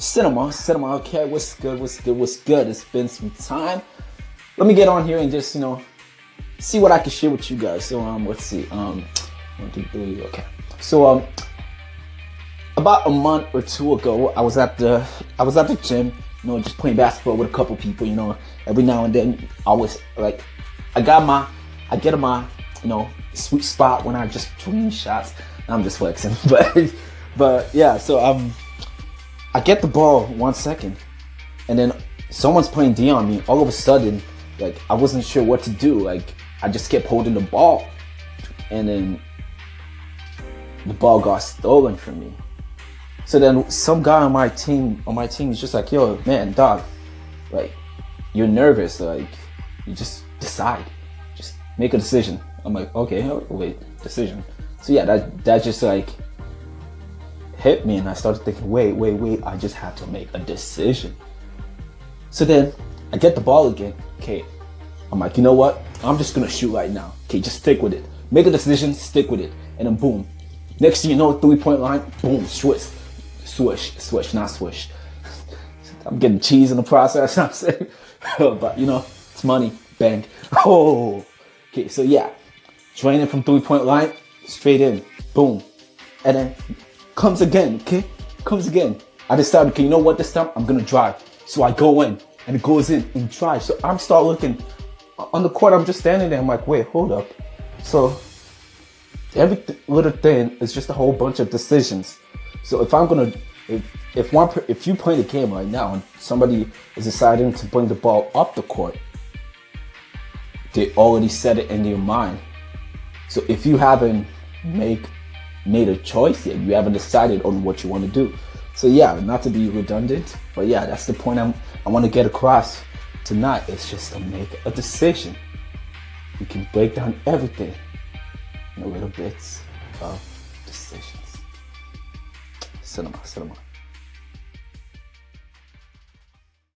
Cinema, okay, what's good, it's been some time. Let me get on here and just, you know, see what I can share with you guys. So, let's see, 1, 2, 3, okay. So, about a month or two ago, I was at the gym, you know, just playing basketball with a couple people, you know, every now and then. I was, like, I get my, you know, sweet spot when I just dream shots. I'm just flexing, but yeah, so, I get the ball 1 second, and then someone's playing D on me. All of a sudden, like, I wasn't sure what to do. Like, I just kept holding the ball, and then the ball got stolen from me. So then some guy on my team is just like, yo, man, dog, like, you're nervous. Like, you just decide. Just make a decision. I'm like, okay, wait, decision. So yeah, that just, like, hit me, and I started thinking, wait, I just have to make a decision. So then I get the ball again, okay, I'm like, you know what, I'm just gonna shoot right now, okay, just stick with it, make a decision, stick with it, and then boom, next thing you know, 3-point line, boom, swish, not swish, I'm getting cheese in the process, I'm saying, but you know, it's money, bang, oh, okay, so yeah, draining from 3-point line, straight in, boom, and then comes again, okay? Comes again. I decided, okay, you know what, this time I'm gonna drive. So I go in, and it goes in and drives. So I'm start looking on the court. I'm just standing there. I'm like, wait, hold up. So every little thing is just a whole bunch of decisions. So if I'm gonna, if you play the game right now and somebody is deciding to bring the ball up the court, they already set it in their mind. So if you haven't made a choice yet, you haven't decided on what you want to do. So yeah, not to be redundant, but yeah, that's the point I want to get across tonight. It's just to make a decision. You can break down everything in little bits of decisions. Cinema.